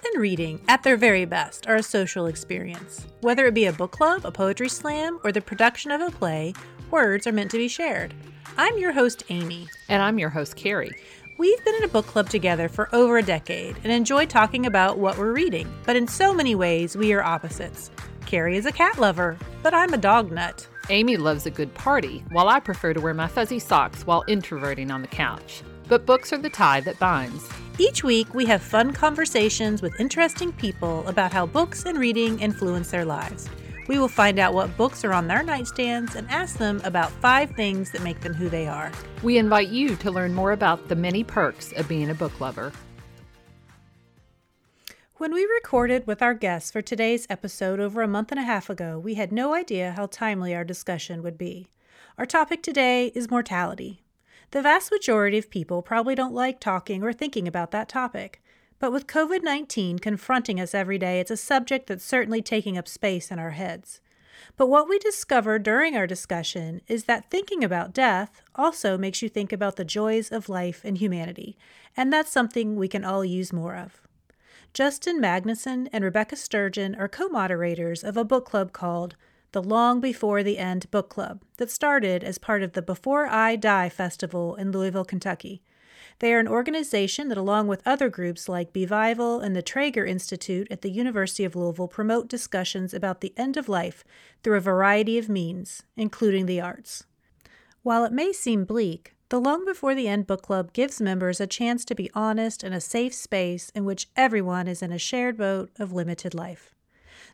Books and reading, at their very best, are a social experience. Whether it be a book club, a poetry slam, or the production of a play, words are meant to be shared. I'm your host, Amy. And I'm your host, Carrie. We've been in a book club together for over a decade and enjoy talking about what we're reading, but in so many ways, we are opposites. Carrie is a cat lover, but I'm a dog nut. Amy loves a good party, while I prefer to wear my fuzzy socks while introverting on the couch. But books are the tie that binds. Each week, we have fun conversations with interesting people about how books and reading influence their lives. We will find out what books are on their nightstands and ask them about 5 things that make them who they are. We invite you to learn more about the many perks of being a book lover. When we recorded with our guests for today's episode over a month and a half ago, we had no idea how timely our discussion would be. Our topic today is mortality. The vast majority of people probably don't like talking or thinking about that topic. But with COVID-19 confronting us every day, it's a subject that's certainly taking up space in our heads. But what we discovered during our discussion is that thinking about death also makes you think about the joys of life and humanity, and that's something we can all use more of. Justin Magnuson and Rebecca Sturgeon are co-moderators of a book club called the Long Before the End Book Club that started as part of the Before I Die Festival in Louisville, Kentucky. They are an organization that, along with other groups like Bevival and the Trager Institute at the University of Louisville, promote discussions about the end of life through a variety of means, including the arts. While it may seem bleak, the Long Before the End Book Club gives members a chance to be honest in a safe space in which everyone is in a shared boat of limited life.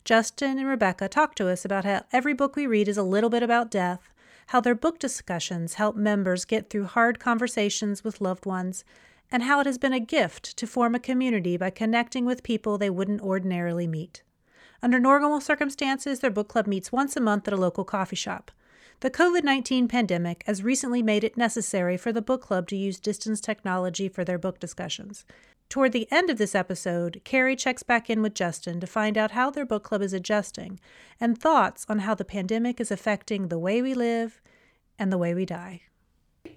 Justin and Rebecca talk to us about how every book we read is a little bit about death, how their book discussions help members get through hard conversations with loved ones, and how it has been a gift to form a community by connecting with people they wouldn't ordinarily meet. Under normal circumstances, their book club meets once a month at a local coffee shop. The COVID-19 pandemic has recently made it necessary for the book club to use distance technology for their book discussions. Toward the end of this episode, Carrie checks back in with Justin to find out how their book club is adjusting and thoughts on how the pandemic is affecting the way we live and the way we die.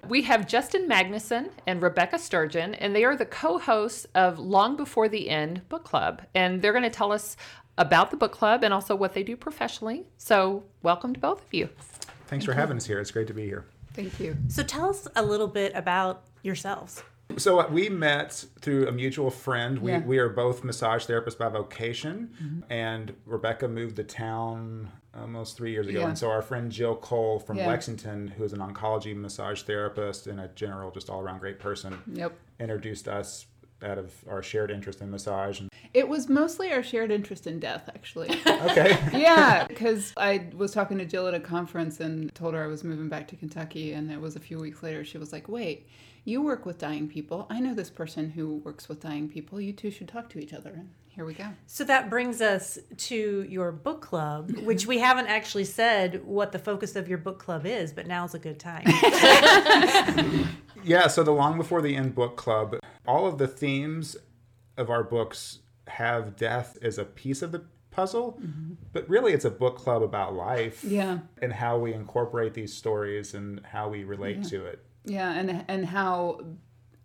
We have Justin Magnuson and Rebecca Sturgeon, and they are the co-hosts of Long Before the End Book Club, and they're going to tell us about the book club and also what they do professionally. So welcome to both of you. Thanks for having us here. It's great to be here. Thank you. So tell us a little bit about yourselves. So we met through a mutual friend. We are both massage therapists by vocation, and Rebecca moved to town almost 3 years ago. Yeah. And so our friend Jill Cole from Lexington, who is an oncology massage therapist and a general, just all-around great person, introduced us out of our shared interest in massage. It was mostly our shared interest in death, actually. Okay. Yeah, because I was talking to Jill at a conference and told her I was moving back to Kentucky, and it was a few weeks later she was like, wait, you work with dying people. I know this person who works with dying people. You two should talk to each other. And here we go. So that brings us to your book club, which we haven't actually said what the focus of your book club is, but now's a good time. Yeah, so the Long Before the End Book Club, all of the themes of our books have death as a piece of the puzzle, but really it's a book club about life and how we incorporate these stories and how we relate to it. Yeah, and how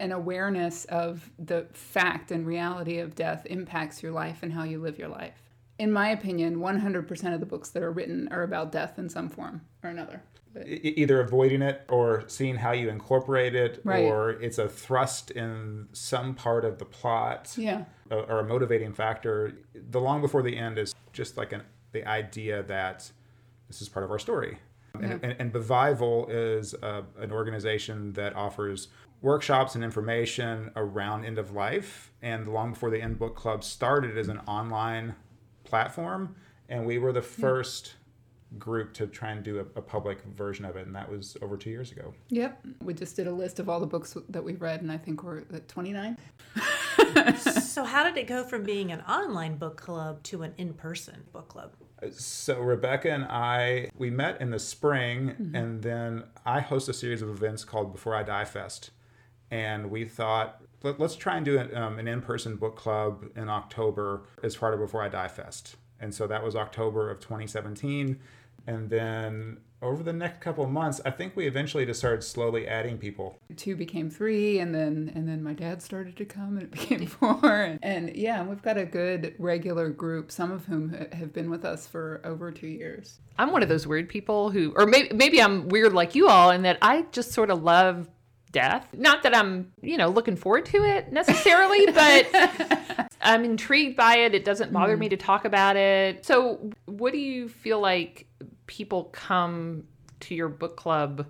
an awareness of the fact and reality of death impacts your life and how you live your life. In my opinion, 100% of the books that are written are about death in some form or another. But either avoiding it or seeing how you incorporate it, or it's a thrust in some part of the plot, or a motivating factor. The Long Before the End is just like the idea that this is part of our story. And Bevival is an organization that offers workshops and information around end of life. And the Long Before the End Book Club started as an online platform, and we were the first group to try and do a public version of it, and that was over 2 years ago. Yep. We just did a list of all the books that we've read, and I think we're at 29. So how did it go from being an online book club to an in-person book club? So Rebecca and I, we met in the spring, and then I host a series of events called Before I Die Fest, and we thought, let's try and do an in-person book club in October as part of Before I Die Fest. And so that was October of 2017. And then over the next couple of months, I think we eventually just started slowly adding people. 2 became 3, and then my dad started to come, and it became 4. And yeah, we've got a good regular group, some of whom have been with us for over 2 years. I'm one of those weird people who, or maybe I'm weird like you all, in that I just sort of love death. Not that I'm, looking forward to it necessarily, but I'm intrigued by it. It doesn't bother me to talk about it. So what do you feel like people come to your book club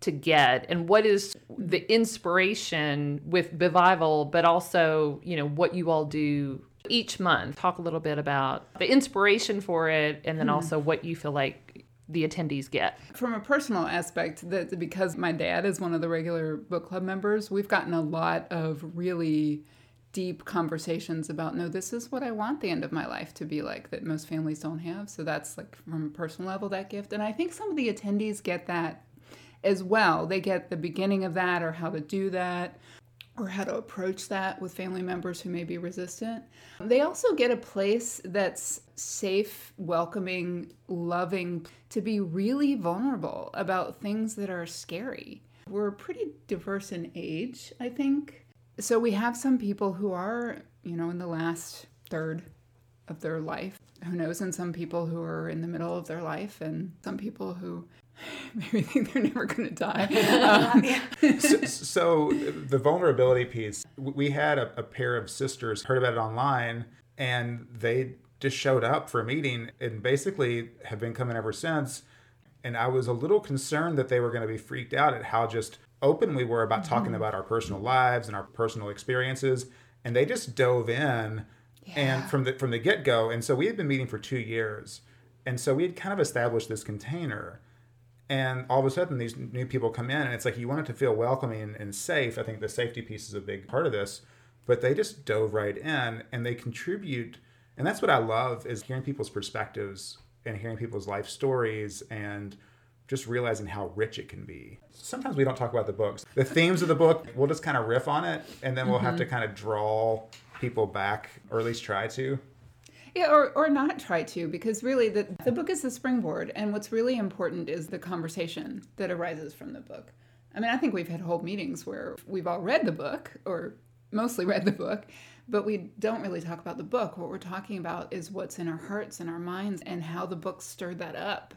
to get? And what is the inspiration with Bevival, but also, what you all do each month? Talk a little bit about the inspiration for it, and then also what you feel like the attendees get. From a personal aspect, that because my dad is one of the regular book club members, we've gotten a lot of really deep conversations about, no, this is what I want the end of my life to be like, that most families don't have. So that's like, from a personal level, that gift. And I think some of the attendees get that as well. They get the beginning of that, or how to do that, or how to approach that with family members who may be resistant. They also get a place that's safe, welcoming, loving, to be really vulnerable about things that are scary. We're pretty diverse in age, I think. So we have some people who are, in the last third of their life, who knows, and some people who are in the middle of their life, and some people who maybe think they're never going to die. So the vulnerability piece, we had a pair of sisters, heard about it online, and they just showed up for a meeting and basically have been coming ever since. And I was a little concerned that they were going to be freaked out at how just open we were about talking about our personal lives and our personal experiences. And they just dove in and from the get-go. And so we had been meeting for 2 years. And so we had kind of established this container. And all of a sudden, these new people come in, and it's like, you want it to feel welcoming and safe. I think the safety piece is a big part of this, but they just dove right in, and they contribute. And that's what I love, is hearing people's perspectives and hearing people's life stories, and just realizing how rich it can be. Sometimes we don't talk about the books. The themes of the book, we'll just kind of riff on it, and then we'll have to kind of draw people back, or at least try to. Yeah, or not try to, because really the book is the springboard, and what's really important is the conversation that arises from the book. I mean, I think we've had whole meetings where we've all read the book, or mostly read the book, but we don't really talk about the book. What we're talking about is what's in our hearts and our minds, and how the book stirred that up.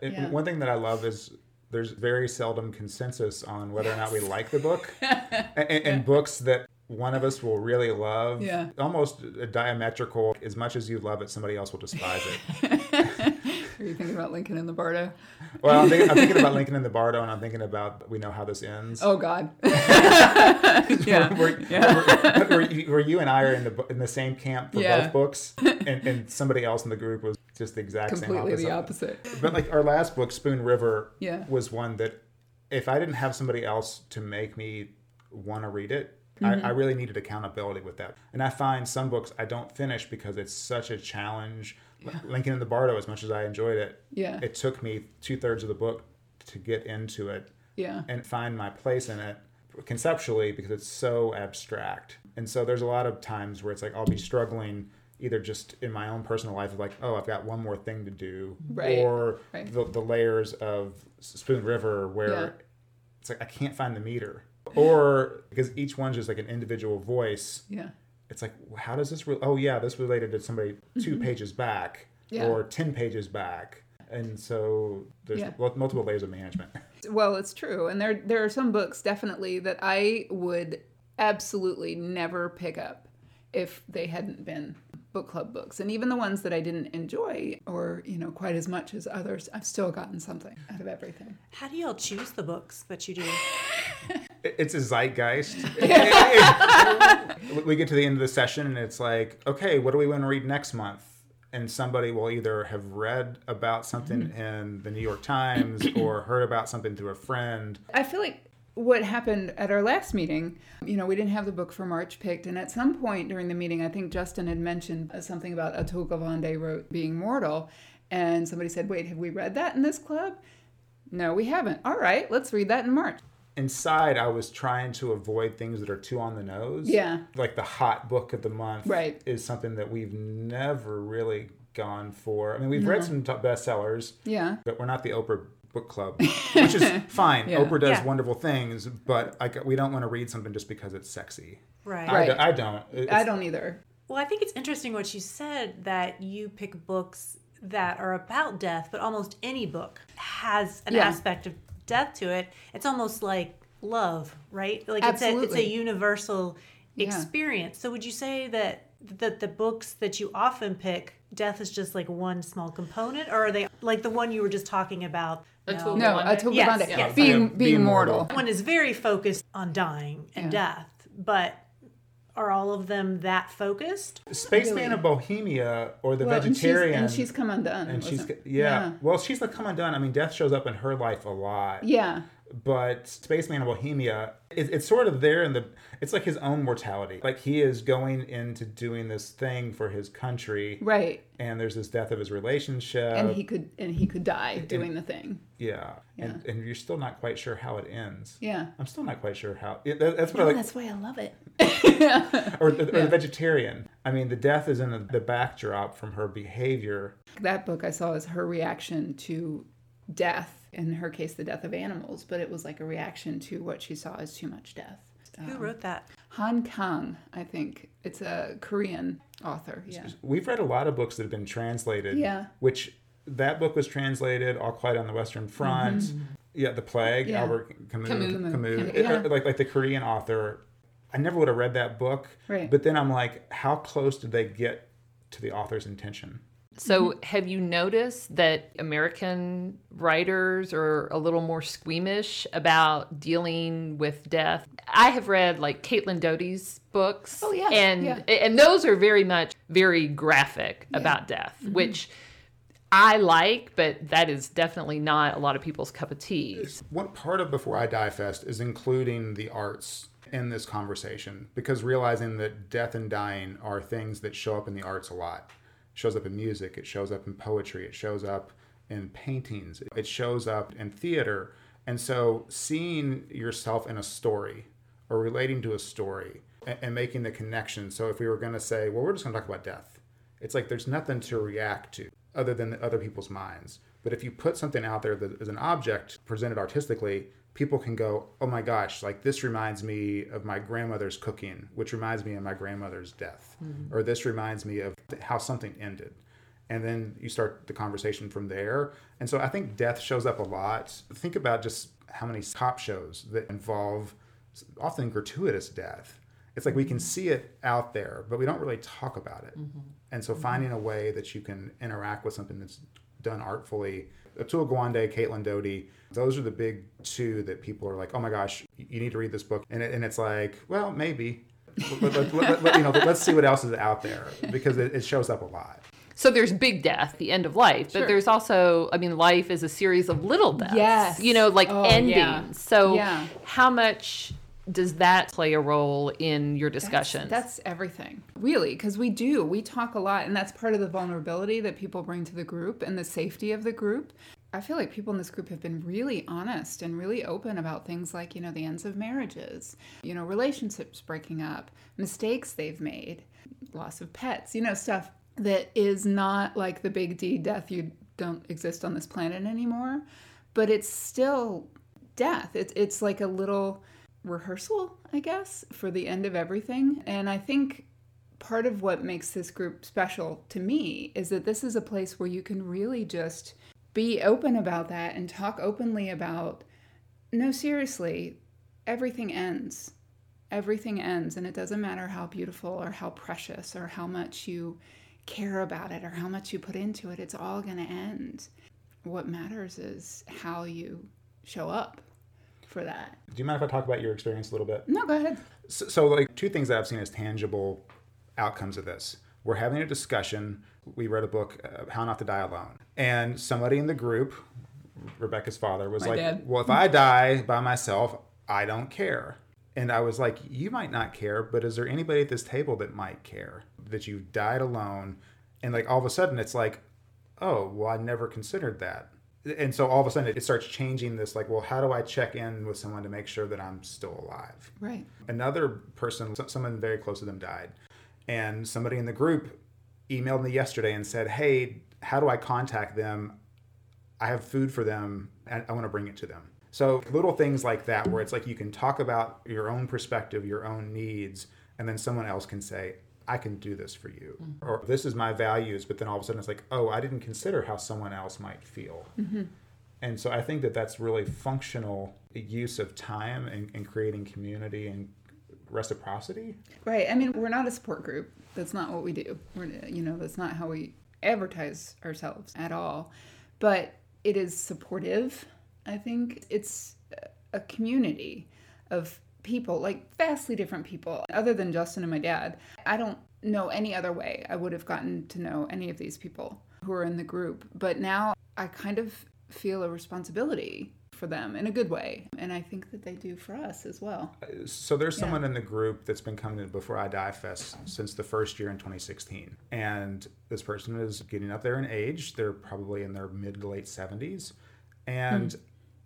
Yeah. One thing that I love is there's very seldom consensus on whether or not we like the book, and books that one of us will really love, almost a diametrical, as much as you love it, somebody else will despise it. Are you thinking about Lincoln in the Bardo? Well, I'm thinking about Lincoln in the Bardo, and I'm thinking about We Know How This Ends. Oh, God. Where you and I are in the same camp for both books, and somebody else in the group was just the exact same opposite. But like our last book, Spoon River, was one that if I didn't have somebody else to make me want to read it, I really needed accountability with that. And I find some books I don't finish because it's such a challenge. Lincoln in the Bardo, as much as I enjoyed it, it took me 2/3 of the book to get into it and find my place in it conceptually, because it's so abstract. And so there's a lot of times where it's like I'll be struggling either just in my own personal life of like, oh, I've got one more thing to do, or the layers of Spoon River where it's like I can't find the meter. Or because each one's just like an individual voice. Yeah. It's like, how does this this related to somebody 2 pages back or 10 pages back. And so there's multiple layers of management. Well, it's true. And there are some books definitely that I would absolutely never pick up if they hadn't been book club books. And even the ones that I didn't enjoy or, quite as much as others, I've still gotten something out of everything. How do y'all choose the books that you do? It's a zeitgeist. We get to the end of the session and it's like, okay, what do we want to read next month? And somebody will either have read about something in the New York Times or heard about something through a friend. I feel like what happened at our last meeting, we didn't have the book for March picked. And at some point during the meeting, I think Justin had mentioned something about Atul Gawande wrote Being Mortal. And somebody said, wait, have we read that in this club? No, we haven't. All right, let's read that in March. Inside, I was trying to avoid things that are too on the nose. Yeah. Like the hot book of the month is something that we've never really gone for. I mean, we've read some bestsellers, but we're not the Oprah Book Club, which is fine. Yeah. Oprah does wonderful things, but we don't want to read something just because it's sexy. Right. I don't. I don't either. Well, I think it's interesting what you said, that you pick books that are about death, but almost any book has an aspect of death to it. It's almost like love, right? Like it's a universal experience. So would you say that the books that you often pick, death is just like one small component, or are they like the one you were just talking about? Atul Gawande. Yes. Being Mortal. One is very focused on dying and death, but are all of them that focused? Spaceman of Bohemia or The Vegetarian. And she's come undone. And she's well, she's like come undone. I mean, death shows up in her life a lot. Yeah. But Spaceman of Bohemia, it's sort of there it's like his own mortality. Like he is going into doing this thing for his country. Right. And there's this death of his relationship. And he could die doing the thing. Yeah. Yeah. And you're still not quite sure how it ends. Yeah. I'm still not quite sure how. That's why I love it. Or The Vegetarian. I mean, the death is in the backdrop from her behavior. That book I saw is her reaction to death. In her case, the death of animals, but it was like a reaction to what she saw as too much death. Who wrote that? Han Kang, I think. It's a Korean author. Yeah. We've read a lot of books that have been translated, which that book was translated, All Quiet on the Western Front. Mm-hmm. Yeah, The Plague, Albert Camus. Like the Korean author. I never would have read that book, right. But then I'm like, how close did they get to the author's intention? So have you noticed that American writers are a little more squeamish about dealing with death? I have read like Caitlin Doughty's books. Oh, yeah. And those are very much very graphic about death, which I like, but that is definitely not a lot of people's cup of tea. One part of Before I Die Fest is including the arts in this conversation, because realizing that death and dying are things that show up in the arts a lot. Shows up in music, it shows up in poetry, it shows up in paintings, it shows up in theater. And so seeing yourself in a story or relating to a story and making the connection. So if we were going to say, well, we're just going to talk about death, it's like there's nothing to react to other than other people's minds. But if you put something out there that is an object presented artistically, people can go, oh my gosh, like this reminds me of my grandmother's cooking, which reminds me of my grandmother's death. Mm-hmm. Or this reminds me of how something ended. And then you start the conversation from there. And so I think death shows up a lot. Think about just how many cop shows that involve often gratuitous death. It's like we can see it out there, but we don't really talk about it. Mm-hmm. And so finding a way that you can interact with something that's done artfully. Atul Gawande, Caitlin Doughty, those are the big two that people are like, oh my gosh, you need to read this book. And it's like, well, maybe. Let's see what else is out there, because it shows up a lot. So there's big death, the end of life, but there's also, I mean, life is a series of little deaths, endings. Yeah. So how much does that play a role in your discussions? That's everything, really, because we talk a lot, and that's part of the vulnerability that people bring to the group and the safety of the group. I feel like people in this group have been really honest and really open about things like, the ends of marriages, relationships breaking up, mistakes they've made, loss of pets, stuff that is not like the big D death, you don't exist on this planet anymore, but it's still death. It's like a little rehearsal, I guess, for the end of everything. And I think part of what makes this group special to me is that this is a place where you can really just be open about that and talk openly about, no, seriously, everything ends. Everything ends, and it doesn't matter how beautiful or how precious or how much you care about it or how much you put into it. It's all going to end. What matters is how you show up for that. Do you mind if I talk about your experience a little bit? No, go ahead. So like two things that I've seen as tangible outcomes of this. We're having a discussion. We read a book, How Not to Die Alone. And somebody in the group, Rebecca's father, was like, well, if I die by myself, I don't care. And I was like, you might not care, but is there anybody at this table that might care that you died alone? And like all of a sudden it's like, oh, well, I never considered that. And so all of a sudden it starts changing this, like, well, how do I check in with someone to make sure that I'm still alive? Right. Another person, someone very close to them died. And somebody in the group emailed me yesterday and said, hey, how do I contact them? I have food for them and I want to bring it to them. So little things like that where it's like you can talk about your own perspective, your own needs, and then someone else can say, I can do this for you. Mm-hmm. Or this is my values. But then all of a sudden it's like, oh, I didn't consider how someone else might feel. Mm-hmm. And so I think that that's really functional use of time and creating community and reciprocity. Right. I mean, we're not a support group. That's not what we do. That's not how we advertise ourselves at all. But it is supportive. I think it's a community of people, like vastly different people, other than Justin and my dad. I don't know any other way I would have gotten to know any of these people who are in the group. But now I kind of feel a responsibility for them in a good way. And I think that they do for us as well. So there's someone in the group that's been coming to Before I Die Fest since the first year in 2016. And this person is getting up there in age. They're probably in their mid to late 70s. And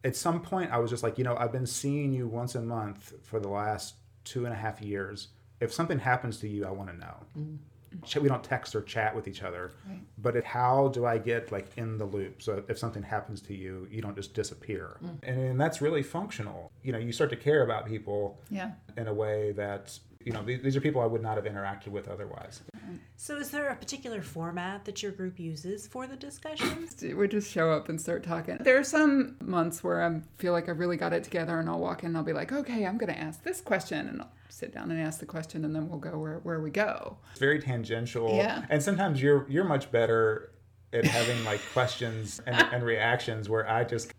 at some point I was just like, I've been seeing you once a month for the last 2.5 years. If something happens to you, I want to know. Mm. We don't text or chat with each other, right. But how do I get in the loop? So if something happens to you, you don't just disappear. Mm. And that's really functional. You start to care about people in a way that, these are people I would not have interacted with otherwise. So is there a particular format that your group uses for the discussions? We just show up and start talking. There are some months where I feel like I really got it together, and I'll walk in and I'll be like, okay, I'm going to ask this question, and I'll sit down and ask the question, and then we'll go where we go. It's very tangential. Yeah. And sometimes you're much better at having questions and reactions, where I just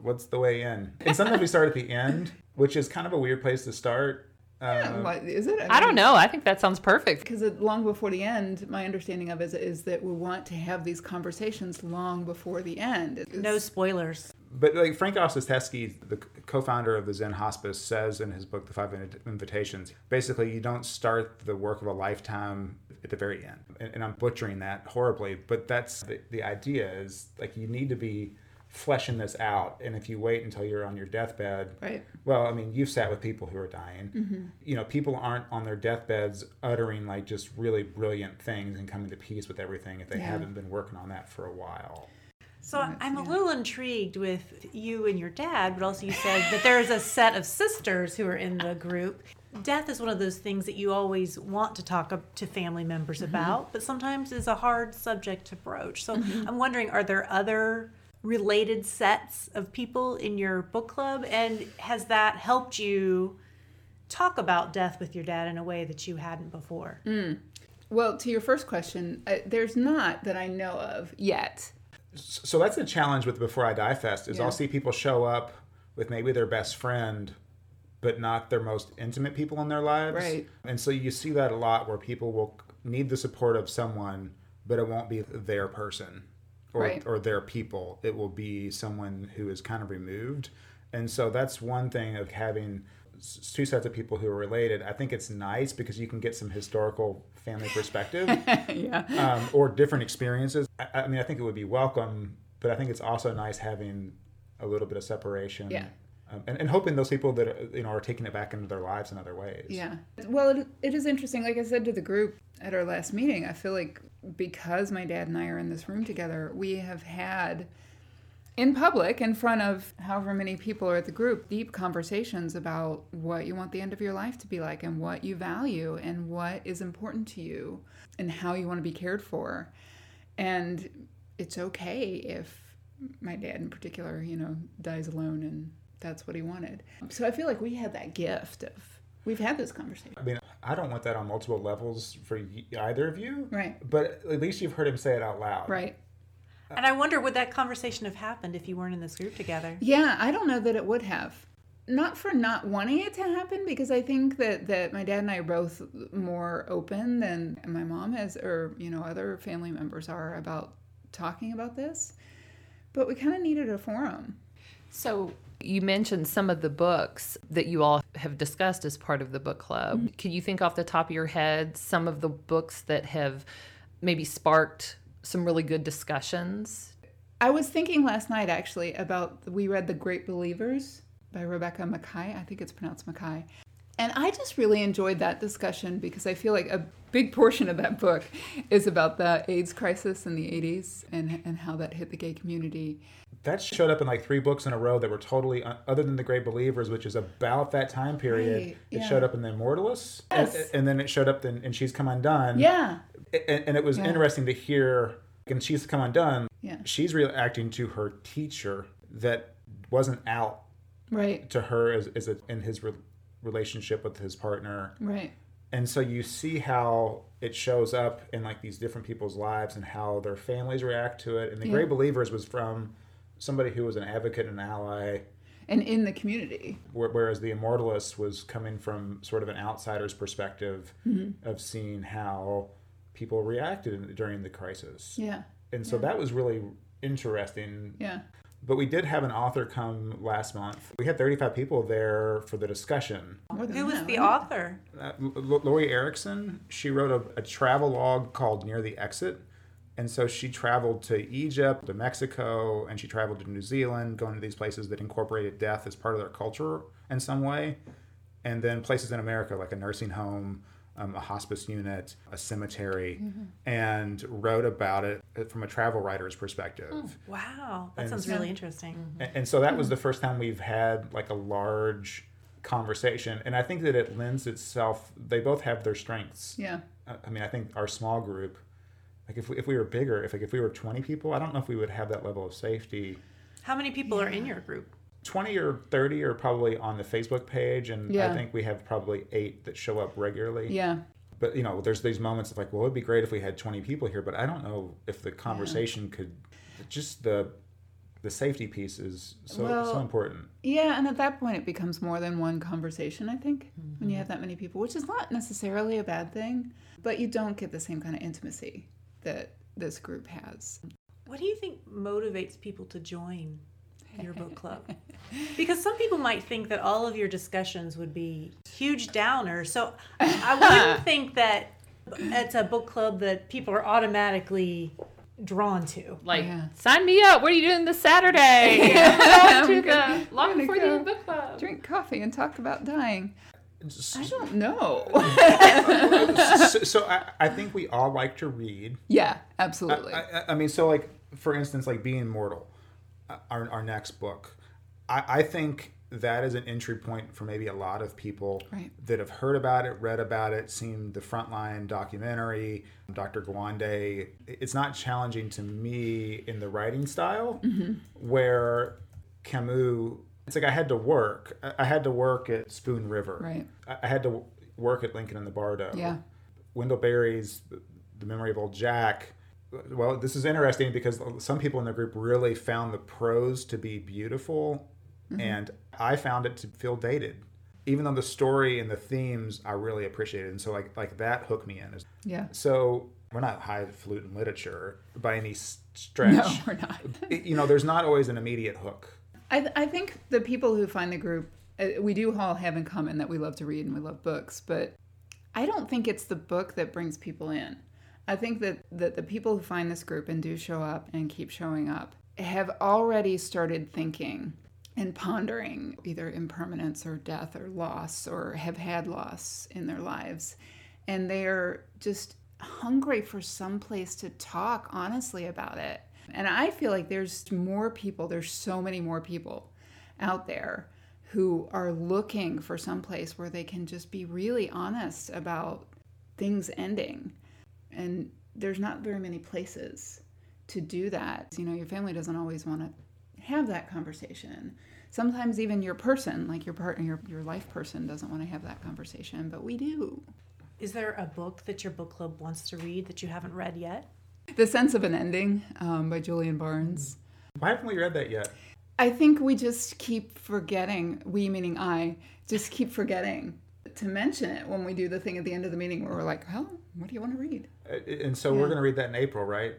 what's the way in? And sometimes we start at the end, which is kind of a weird place to start. Is it? I don't know. I think that sounds perfect. Because long before the end, my understanding of it is that we want to have these conversations long before the end. No spoilers. But Frank Ostaseski, the co-founder of the Zen Hospice, says in his book, The 5 Invitations, basically you don't start the work of a lifetime at the very end. And I'm butchering that horribly, but that's the idea is you need to be fleshing this out, and if you wait until you're on your deathbed, right? Well, I mean, you've sat with people who are dying. Mm-hmm. People aren't on their deathbeds uttering just really brilliant things and coming to peace with everything if they haven't been working on that for a while. So I'm a little intrigued with you and your dad, but also you said that there's a set of sisters who are in the group. Death is one of those things that you always want to talk to family members mm-hmm. about, but sometimes is a hard subject to broach. So mm-hmm. I'm wondering, are there other related sets of people in your book club, and has that helped you talk about death with your dad in a way that you hadn't before? Mm. Well, to your first question, there's not that I know of yet. So that's the challenge with Before I Die Fest is I'll see people show up with maybe their best friend, but not their most intimate people in their lives. Right. And so you see that a lot where people will need the support of someone, but it won't be their person. Or their people. It will be someone who is kind of removed. And so that's one thing of having two sets of people who are related. I think it's nice because you can get some historical family perspective or different experiences. I mean, I think it would be welcome, but I think it's also nice having a little bit of separation. Yeah. And hoping those people that are, are taking it back into their lives in other ways. Yeah. Well, it is interesting. Like I said to the group at our last meeting, I feel like because my dad and I are in this room together, we have had in public, in front of however many people are at the group, deep conversations about what you want the end of your life to be like and what you value and what is important to you and how you want to be cared for. And it's okay if my dad in particular, dies alone and that's what he wanted. So I feel like we had that gift of, we've had this conversation. I mean, I don't want that on multiple levels for either of you. Right. But at least you've heard him say it out loud. Right. And I wonder, would that conversation have happened if you weren't in this group together? Yeah, I don't know that it would have. Not for not wanting it to happen, because I think that my dad and I are both more open than my mom is, or, other family members are about talking about this. But we kind of needed a forum. So you mentioned some of the books that you all have discussed as part of the book club. Mm-hmm. Can you think off the top of your head some of the books that have maybe sparked some really good discussions? I was thinking last night, actually, we read The Great Believers by Rebecca Makkai. I think it's pronounced Makkai. And I just really enjoyed that discussion because I feel like a big portion of that book is about the AIDS crisis in the 80s and how that hit the gay community. That showed up in like 3 books in a row that were totally, other than The Great Believers, which is about that time period. Right. Yeah. It showed up in The Immortalists. Yes. And then it showed up in She's Come Undone. Yeah. And it was interesting to hear, in She's Come Undone, she's reacting to her teacher that wasn't out to her as in his relationship with his partner. Right. And so you see how it shows up in like these different people's lives and how their families react to it. And The Great Believers was from somebody who was an advocate and an ally. And in the community. Whereas The Immortalist was coming from sort of an outsider's perspective of seeing how people reacted during the crisis. Yeah. And so that was really interesting. Yeah. But we did have an author come last month. We had 35 people there for the discussion. Who was the author? Lori Erickson. She wrote a travel log called Near the Exit. And so she traveled to Egypt, to Mexico, and she traveled to New Zealand, going to these places that incorporated death as part of their culture in some way. And then places in America, like a nursing home, a hospice unit, a cemetery, and wrote about it from a travel writer's perspective. Oh, wow. That sounds really interesting. And so that was the first time we've had like a large conversation. And I think that it lends itself, they both have their strengths. Yeah. I mean, I think our small group, like if we were bigger, if we were 20 people, I don't know if we would have that level of safety. How many people are in your group? 20 or 30 are probably on the Facebook page, and I think we have probably 8 that show up regularly. Yeah. But, you know, there's these moments of like, well, it would be great if we had 20 people here, but I don't know if the conversation could... Just the safety piece is so important. Yeah, and at that point it becomes more than one conversation, I think, when you have that many people, which is not necessarily a bad thing, but you don't get the same kind of intimacy that this group has. What do you think motivates people to join your book club? Because some people might think that all of your discussions would be huge downers. So I wouldn't think that it's a book club that people are automatically drawn to. Like, sign me up. What are you doing this Saturday? Long Before the End Book Club. Drink coffee and talk about dying. I don't know. So I think we all like to read. Yeah, absolutely. I mean, so like, for instance, like Being Mortal. Our next book. I think that is an entry point for maybe a lot of people that have heard about it, read about it, seen the Frontline documentary, Dr. Gawande. It's not challenging to me in the writing style where Camus, it's like I had to work. I had to work at Spoon River. Right. I had to work at Lincoln in the Bardo. Yeah. Wendell Berry's The Memory of Old Jack. Well, this is interesting because some people in the group really found the prose to be beautiful, and I found it to feel dated. Even though the story and the themes I really appreciated, and so like that hooked me in. Yeah. So we're not highfalutin literature by any stretch. No, we're not. You know, there's not always an immediate hook. I think the people who find the group, we do all have in common that we love to read and we love books, but I don't think it's the book that brings people in. I think that the people who find this group and do show up and keep showing up have already started thinking and pondering either impermanence or death or loss or have had loss in their lives. And they're just hungry for some place to talk honestly about it. And I feel like there's so many more people out there who are looking for some place where they can just be really honest about things ending. And there's not very many places to do that. You know, your family doesn't always want to have that conversation. Sometimes even your person, like your partner, your life person doesn't want to have that conversation, but we do. Is there a book that your book club wants to read that you haven't read yet? The Sense of an Ending by Julian Barnes. Why haven't we read that yet? I think we just keep forgetting, we meaning I, just keep forgetting to mention it when we do the thing at the end of the meeting where we're like, oh, what do you want to read? And so we're going to read that in April, right?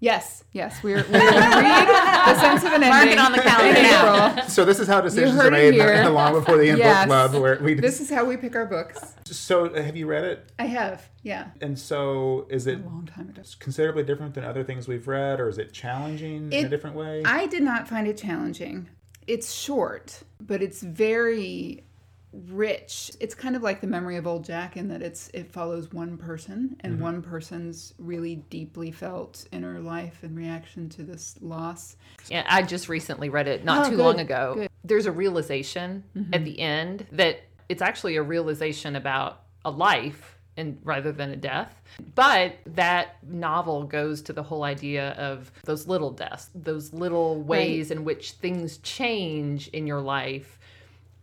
Yes. We're going to read The Sense of an Ending. Mark it on the calendar now. So this is how decisions are made in Long Before the End Book Club. This is how we pick our books. So have you read it? I have, yeah. And so is it a long time ago. Considerably different than other things we've read, or is it challenging in a different way? I did not find it challenging. It's short, but it's very rich. It's kind of like the memory of Old Jack in that it follows one person and mm-hmm. one person's really deeply felt inner life and reaction to this loss. Yeah, I just recently read it not too long ago. Good. There's a realization mm-hmm. at the end that it's actually a realization about a life and rather than a death. But that novel goes to the whole idea of those little deaths, those little ways right. in which things change in your life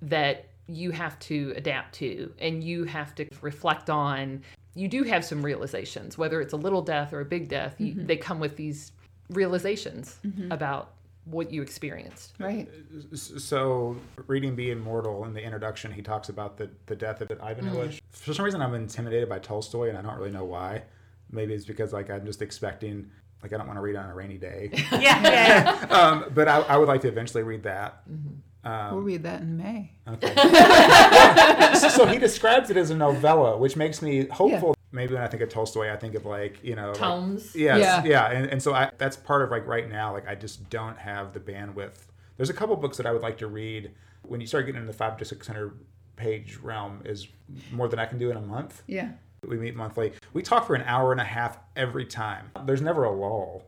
that you have to adapt to and you have to reflect on. You do have some realizations, whether it's a little death or a big death, mm-hmm. They come with these realizations mm-hmm. about what you experienced. Right. So reading Being Mortal, in the introduction, he talks about the death of Ivan Illich. Mm-hmm. For some reason, I'm intimidated by Tolstoy, and I don't really know why. Maybe it's because I'm just expecting, I don't want to read on a rainy day. Yeah. But I would like to eventually read that. Mm-hmm. We'll read that in May. Okay. So he describes it as a novella, which makes me hopeful. Yeah. Maybe when I think of Tolstoy, I think of tomes. Yeah. And so that's part of right now. I just don't have the bandwidth. There's a couple books that I would like to read. When you start getting in the 500 to 600 page realm, is more than I can do in a month. Yeah. We meet monthly. We talk for an hour and a half every time. There's never a lull.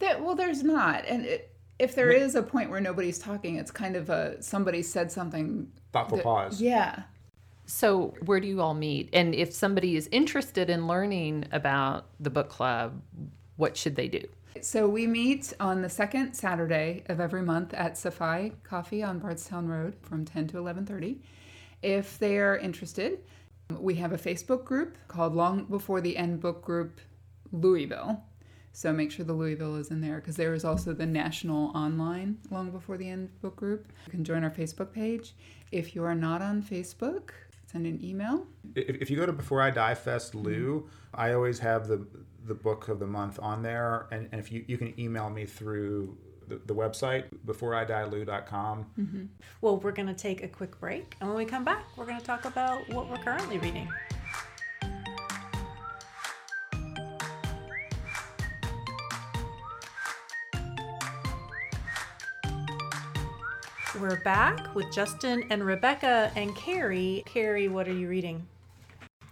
There's not, and. If there is a point where nobody's talking, it's kind of somebody said something. Thoughtful pause. Yeah. So where do you all meet? And if somebody is interested in learning about the book club, what should they do? So we meet on the second Saturday of every month at Safai Coffee on Bardstown Road from 10 to 11:30. If they are interested, we have a Facebook group called Long Before the End Book Club Louisville. So make sure the Louisville is in there, because there is also the national online Long Before the End book group. You can join our Facebook page. If you are not on Facebook, send an email. If you go to Before I Die Fest Lou, I always have the book of the month on there. And if you can email me through the website, beforeidielou.com. Mm-hmm. Well, we're going to take a quick break. And when we come back, we're going to talk about what we're currently reading. We're back with Justin and Rebecca and Carrie. Carrie, what are you reading?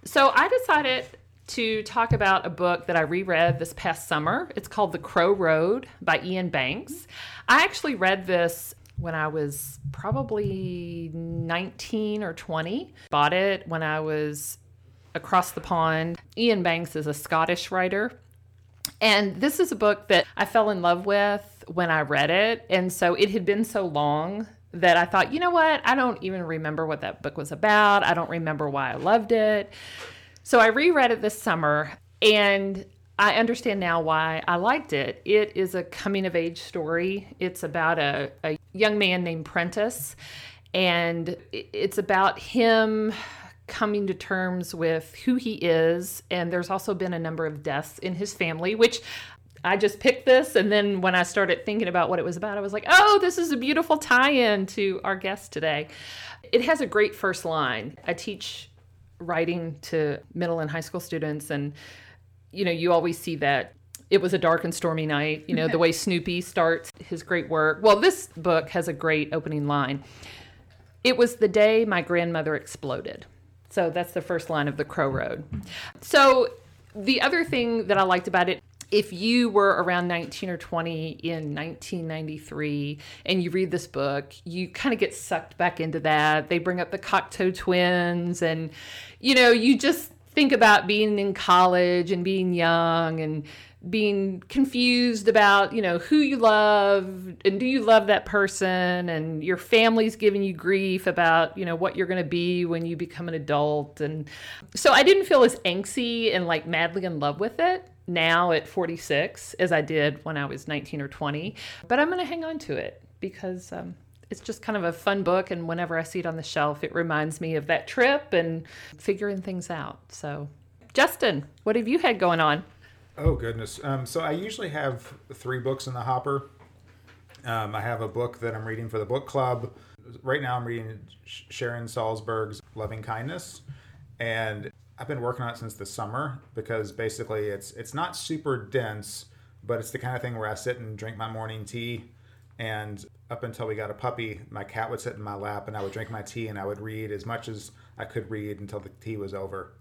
So I decided to talk about a book that I reread this past summer. It's called The Crow Road by Ian Banks. I actually read this when I was probably 19 or 20. Bought it when I was across the pond. Ian Banks is a Scottish writer. And this is a book that I fell in love with when I read it. And so it had been so long that I thought, you know what? I don't even remember what that book was about. I don't remember why I loved it. So I reread it this summer, and I understand now why I liked it. It is a coming-of-age story. It's about a young man named Prentice, and it's about him coming to terms with who he is. And there's also been a number of deaths in his family, which I just picked this. And then when I started thinking about what it was about, I was like, oh, this is a beautiful tie-in to our guest today. It has a great first line. I teach writing to middle and high school students. And, you always see that it was a dark and stormy night, the way Snoopy starts his great work. Well, this book has a great opening line. It was the day my grandmother exploded. So that's the first line of The Crow Road. So the other thing that I liked about it, if you were around 19 or 20 in 1993 and you read this book, you kind of get sucked back into that. They bring up the Cocteau twins and, you just think about being in college and being young and being confused about, who you love and do you love that person, and your family's giving you grief about, what you're going to be when you become an adult. And so I didn't feel as angsty and madly in love with it now at 46 as I did when I was 19 or 20, but I'm going to hang on to it because it's just kind of a fun book. And whenever I see it on the shelf, it reminds me of that trip and figuring things out. So Justin, what have you had going on? Oh, goodness. So I usually have 3 books in the hopper. I have a book that I'm reading for the book club. Right now I'm reading Sharon Salzberg's Loving Kindness. And I've been working on it since the summer because basically it's not super dense, but it's the kind of thing where I sit and drink my morning tea and up until we got a puppy, my cat would sit in my lap and I would drink my tea and I would read as much as I could read until the tea was over.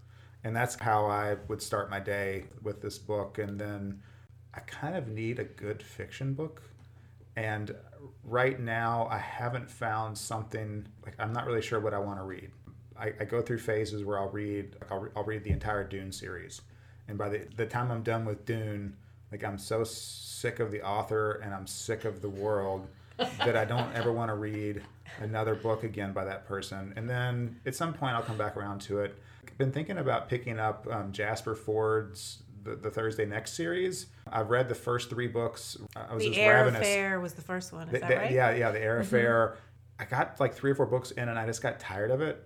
And that's how I would start my day with this book. And then I kind of need a good fiction book. And right now I haven't found something, like I'm not really sure what I want to read. I go through phases where I'll read the entire Dune series. And by the time I'm done with Dune, like I'm so sick of the author and I'm sick of the world that I don't ever want to read another book again by that person. And then at some point I'll come back around to it. I've been thinking about picking up Jasper Ford's the Thursday Next series. I've read the first three books. I was just ravenous. The Air Affair was the first one. Is that right? Yeah, The Air Affair. I got like 3 or 4 books in and I just got tired of it.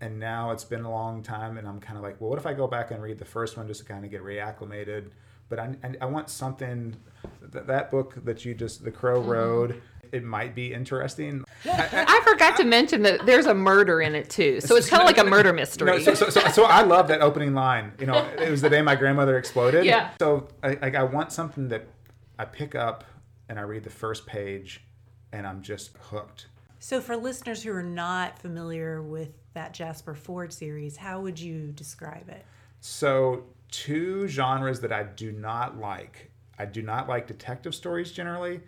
And now it's been a long time and I'm kind of like, well, what if I go back and read the first one just to kind of get reacclimated? But I want something, that book that you just, The Crow Road, it might be interesting. I forgot to mention that there's a murder in it too. So it's kind of like a murder mystery. No, so I love that opening line. You know, it was the day my grandmother exploded. Yeah. So I want something that I pick up and I read the first page and I'm just hooked. So for listeners who are not familiar with that Jasper Ford series, how would you describe it? So 2 genres that I do not like. I do not like detective stories generally,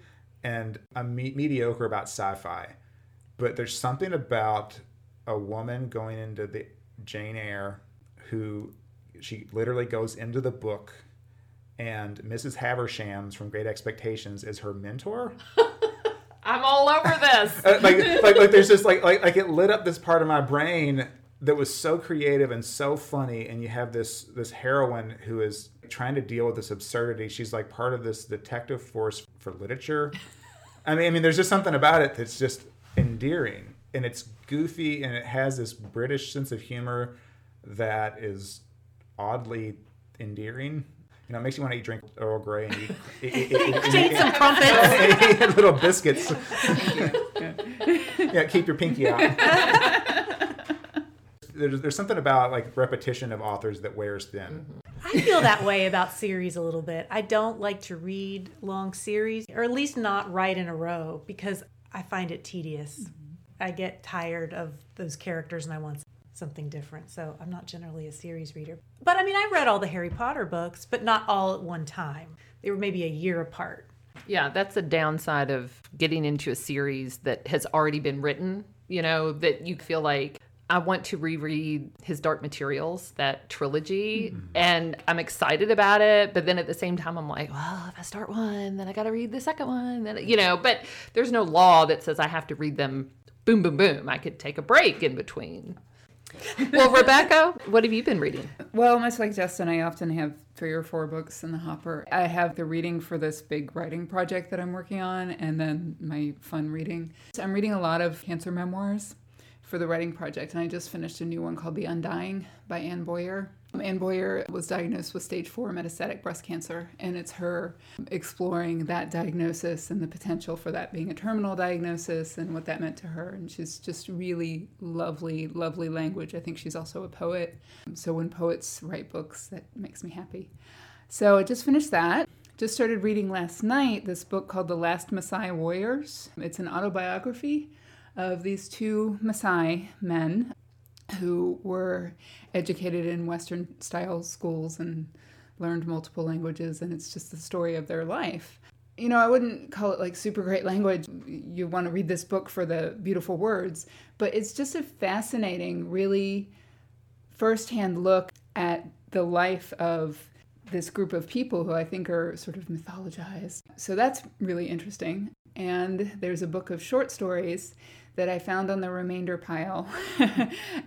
and I'm mediocre about sci-fi. But there's something about a woman going into the Jane Eyre who she literally goes into the book, and Mrs. Havershams from Great Expectations is her mentor. I'm all over this. like there's just like it lit up this part of my brain that was so creative and so funny, and you have this heroine who is trying to deal with this absurdity. She's like part of this detective force for literature. I mean, there's just something about it that's just endearing, and it's goofy, and it has this British sense of humor that is oddly endearing. You know, it makes you want to drink Earl Grey and eat some crumpets, and little biscuits. Yeah, keep your pinky out. There's something about like repetition of authors that wears thin. I feel that way about series a little bit. I don't like to read long series, or at least not right in a row, because I find it tedious. Mm-hmm. I get tired of those characters and I want something different. So I'm not generally a series reader. But I mean, I read all the Harry Potter books, but not all at one time. They were maybe a year apart. Yeah, that's a downside of getting into a series that has already been written, you know, that you feel like, I want to reread his Dark Materials, that trilogy, and I'm excited about it. But then at the same time, I'm like, well, if I start one, then I got to read the second one. Then, you know, but there's no law that says I have to read them boom, boom, boom. I could take a break in between. Well, Rebecca, what have you been reading? Well, much like Justin, I often have 3 or 4 books in the hopper. I have the reading for this big writing project that I'm working on, and then my fun reading. So I'm reading a lot of cancer memoirs for the writing project, and I just finished a new one called The Undying by Ann Boyer. Ann Boyer was diagnosed with stage 4 metastatic breast cancer, and it's her exploring that diagnosis and the potential for that being a terminal diagnosis and what that meant to her. And she's just really lovely, lovely language. I think she's also a poet. So when poets write books, that makes me happy. So I just finished that. Just started reading last night this book called The Last Maasai Warriors. It's an autobiography of these 2 Maasai men who were educated in Western-style schools and learned multiple languages, and it's just the story of their life. You know, I wouldn't call it like super great language. You want to read this book for the beautiful words, but it's just a fascinating, really firsthand look at the life of this group of people who I think are sort of mythologized. So that's really interesting. And there's a book of short stories that I found on the remainder pile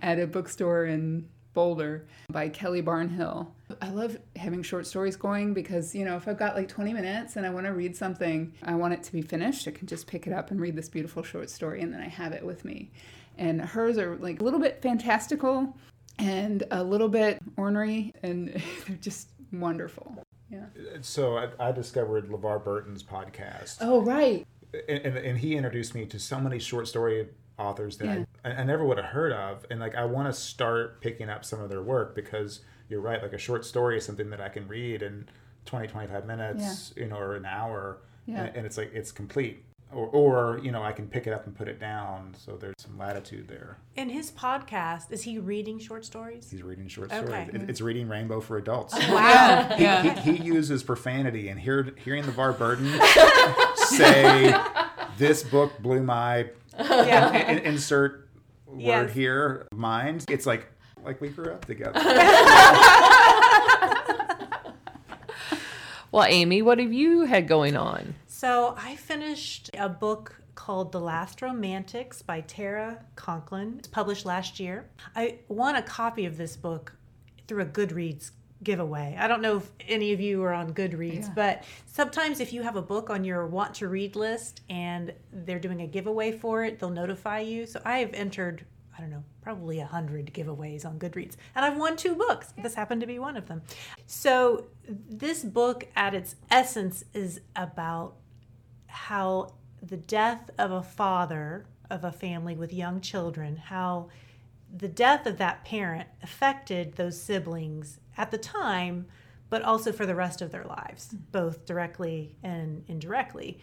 at a bookstore in Boulder by Kelly Barnhill. I love having short stories going because, you know, if I've got like 20 minutes and I want to read something, I want it to be finished. I can just pick it up and read this beautiful short story, and then I have it with me. And hers are like a little bit fantastical and a little bit ornery, and they're just wonderful. Yeah. So I discovered LeVar Burton's podcast. Oh, right. And he introduced me to so many short story authors that I never would have heard of. And like I want to start picking up some of their work because you're right, like a short story is something that I can read in 20, 25 minutes, you know, or an hour. Yeah. And it's like, it's complete. or you know, I can pick it up and put it down. So there's some latitude there. And his podcast, is he reading short stories? He's reading short stories. It's Reading Rainbow for Adults. Oh, wow. He uses profanity, and hearing LeVar Burton say, "This book blew my insert word here mind." It's like we grew up together. Well, Amy, what have you had going on? So I finished a book called The Last Romantics by Tara Conklin. It's published last year. I won a copy of this book through a Goodreads giveaway. I don't know if any of you are on Goodreads, but sometimes if you have a book on your want to read list and they're doing a giveaway for it, they'll notify you. So I have entered, I don't know, probably 100 giveaways on Goodreads. And I've won 2 books. This happened to be one of them. So this book at its essence is about how the death of a father of a family with young children, how the death of that parent affected those siblings at the time, but also for the rest of their lives, both directly and indirectly.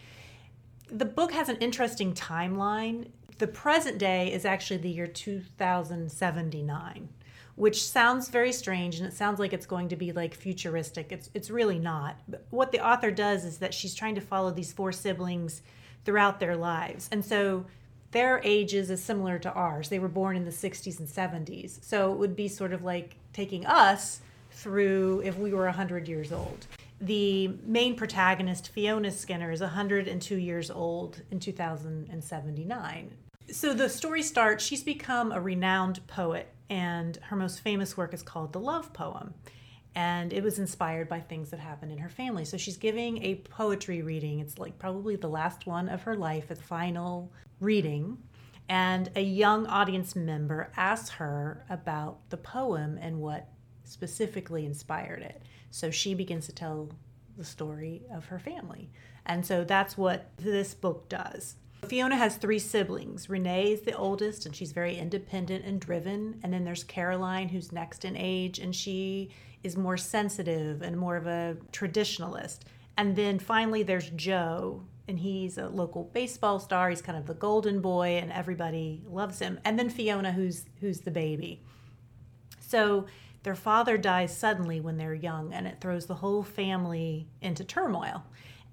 The book has an interesting timeline. The present day is actually the year 2079, which sounds very strange, and it sounds like it's going to be like futuristic. It's really not. But what the author does is that she's trying to follow these 4 siblings throughout their lives. And so their ages is similar to ours. They were born in the 60s and 70s. So it would be sort of like taking us through if we were 100 years old. The main protagonist, Fiona Skinner, is 102 years old in 2079. So the story starts, she's become a renowned poet, and her most famous work is called The Love Poem. And it was inspired by things that happened in her family. So she's giving a poetry reading. It's like probably the last one of her life, the final reading. And a young audience member asks her about the poem and what specifically inspired it. So she begins to tell the story of her family. And so that's what this book does. Fiona has 3 siblings. Renee is the oldest, and she's very independent and driven. And then there's Caroline, who's next in age, and she is more sensitive and more of a traditionalist. And then finally there's Joe, and he's a local baseball star. He's kind of the golden boy, and everybody loves him. And then Fiona, who's the baby. So their father dies suddenly when they're young, and it throws the whole family into turmoil.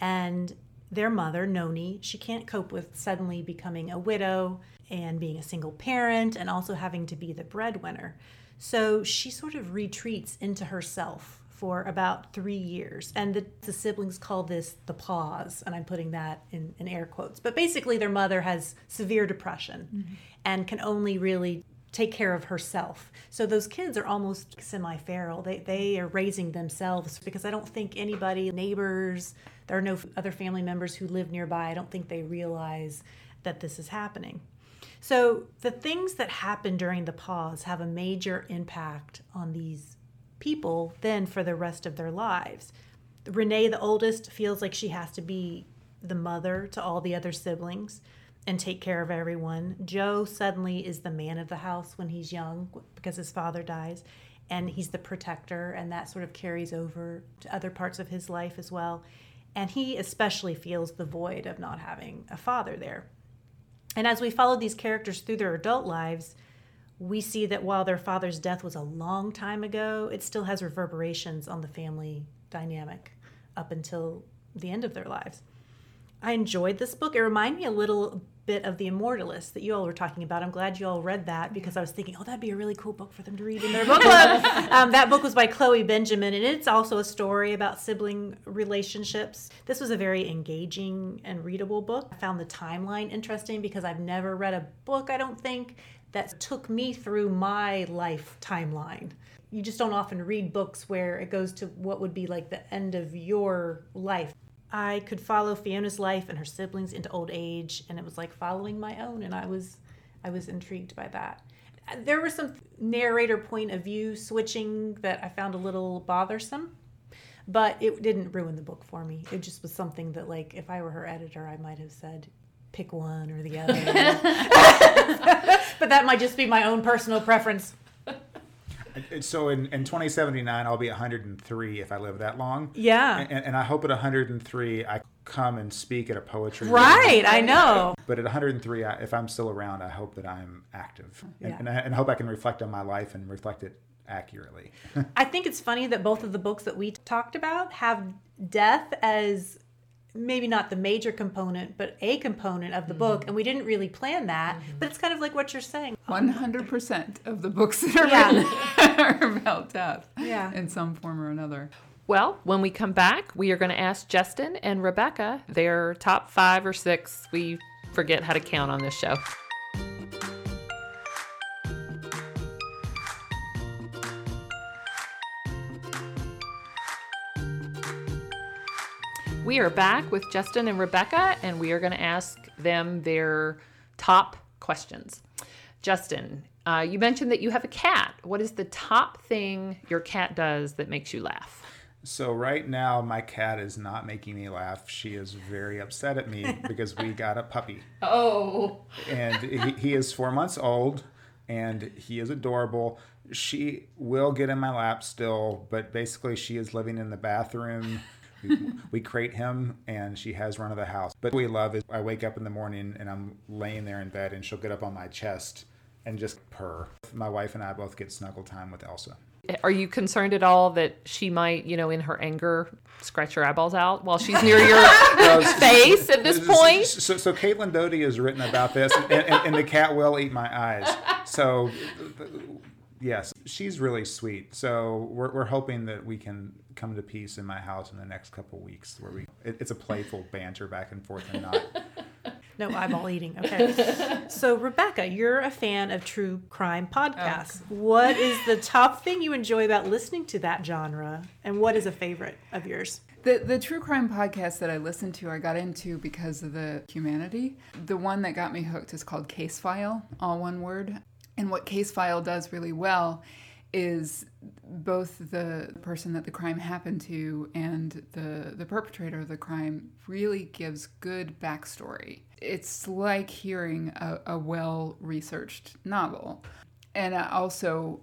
And their mother, Noni, she can't cope with suddenly becoming a widow and being a single parent and also having to be the breadwinner. So she sort of retreats into herself for about 3 years. And the siblings call this the pause, and I'm putting that in air quotes. But basically their mother has severe depression and can only really take care of herself. So those kids are almost semi-feral. They are raising themselves, because I don't think anybody, neighbors, there are no other family members who live nearby. I don't think they realize that this is happening. So the things that happen during the pause have a major impact on these people then for the rest of their lives. Renee, the oldest, feels like she has to be the mother to all the other siblings and take care of everyone. Joe suddenly is the man of the house when he's young because his father dies, and he's the protector, and that sort of carries over to other parts of his life as well. And he especially feels the void of not having a father there. And as we follow these characters through their adult lives, we see that while their father's death was a long time ago, it still has reverberations on the family dynamic up until the end of their lives. I enjoyed this book. It reminded me a little bit of The Immortalist that you all were talking about. I'm glad you all read that, because I was thinking, oh, that'd be a really cool book for them to read in their book club. That book was by Chloe Benjamin, and it's also a story about sibling relationships. This was a very engaging and readable book. I found the timeline interesting, because I've never read a book, I don't think, that took me through my life timeline. You just don't often read books where it goes to what would be like the end of your life. I could follow Fiona's life and her siblings into old age, and it was like following my own, and I was intrigued by that. There was some narrator point of view switching that I found a little bothersome, but it didn't ruin the book for me. It just was something that, like, if I were her editor, I might have said, pick one or the other. But that might just be my own personal preference. So in 2079, I'll be 103 if I live that long. Yeah. And I hope at 103, I come and speak at a poetry. Right, I know. But at 103, if I'm still around, I hope that I'm active. Yeah. And I hope I can reflect on my life and reflect it accurately. I think it's funny that both of the books that we talked about have death as maybe not the major component, but a component of the book. And we didn't really plan that. Mm-hmm. But it's kind of like what you're saying. 100% of the books that are written are about death in some form or another. Well, when we come back, we are going to ask Justin and Rebecca their top 5 or 6. We forget how to count on this show. We are back with Justin and Rebecca, and we are going to ask them their top questions. Justin, you mentioned that you have a cat. What is the top thing your cat does that makes you laugh? So right now, my cat is not making me laugh. She is very upset at me because we got a puppy. Oh. And he is 4 months old, and he is adorable. She will get in my lap still, but basically she is living in the bathroom. We crate him, and she has run of the house. But what we love is I wake up in the morning, and I'm laying there in bed, and she'll get up on my chest and just purr. My wife and I both get snuggle time with Elsa. Are you concerned at all that she might, in her anger, scratch her eyeballs out while she's near your face at this point? So Caitlin Doughty has written about this, and the cat will eat my eyes. So, yes, she's really sweet. So we're hoping that we can come to peace in my house in the next couple of weeks, where it's a playful banter back and forth and not... No eyeball eating. Okay. So, Rebecca, you're a fan of true crime podcasts. Oh. What is the top thing you enjoy about listening to that genre? And what is a favorite of yours? The true crime podcast that I listened to, I got into because of the humanity. The one that got me hooked is called Case File, all one word. And what Case File does really well is both the person that the crime happened to and the perpetrator of the crime really gives good backstory. It's like hearing a well-researched novel. And I also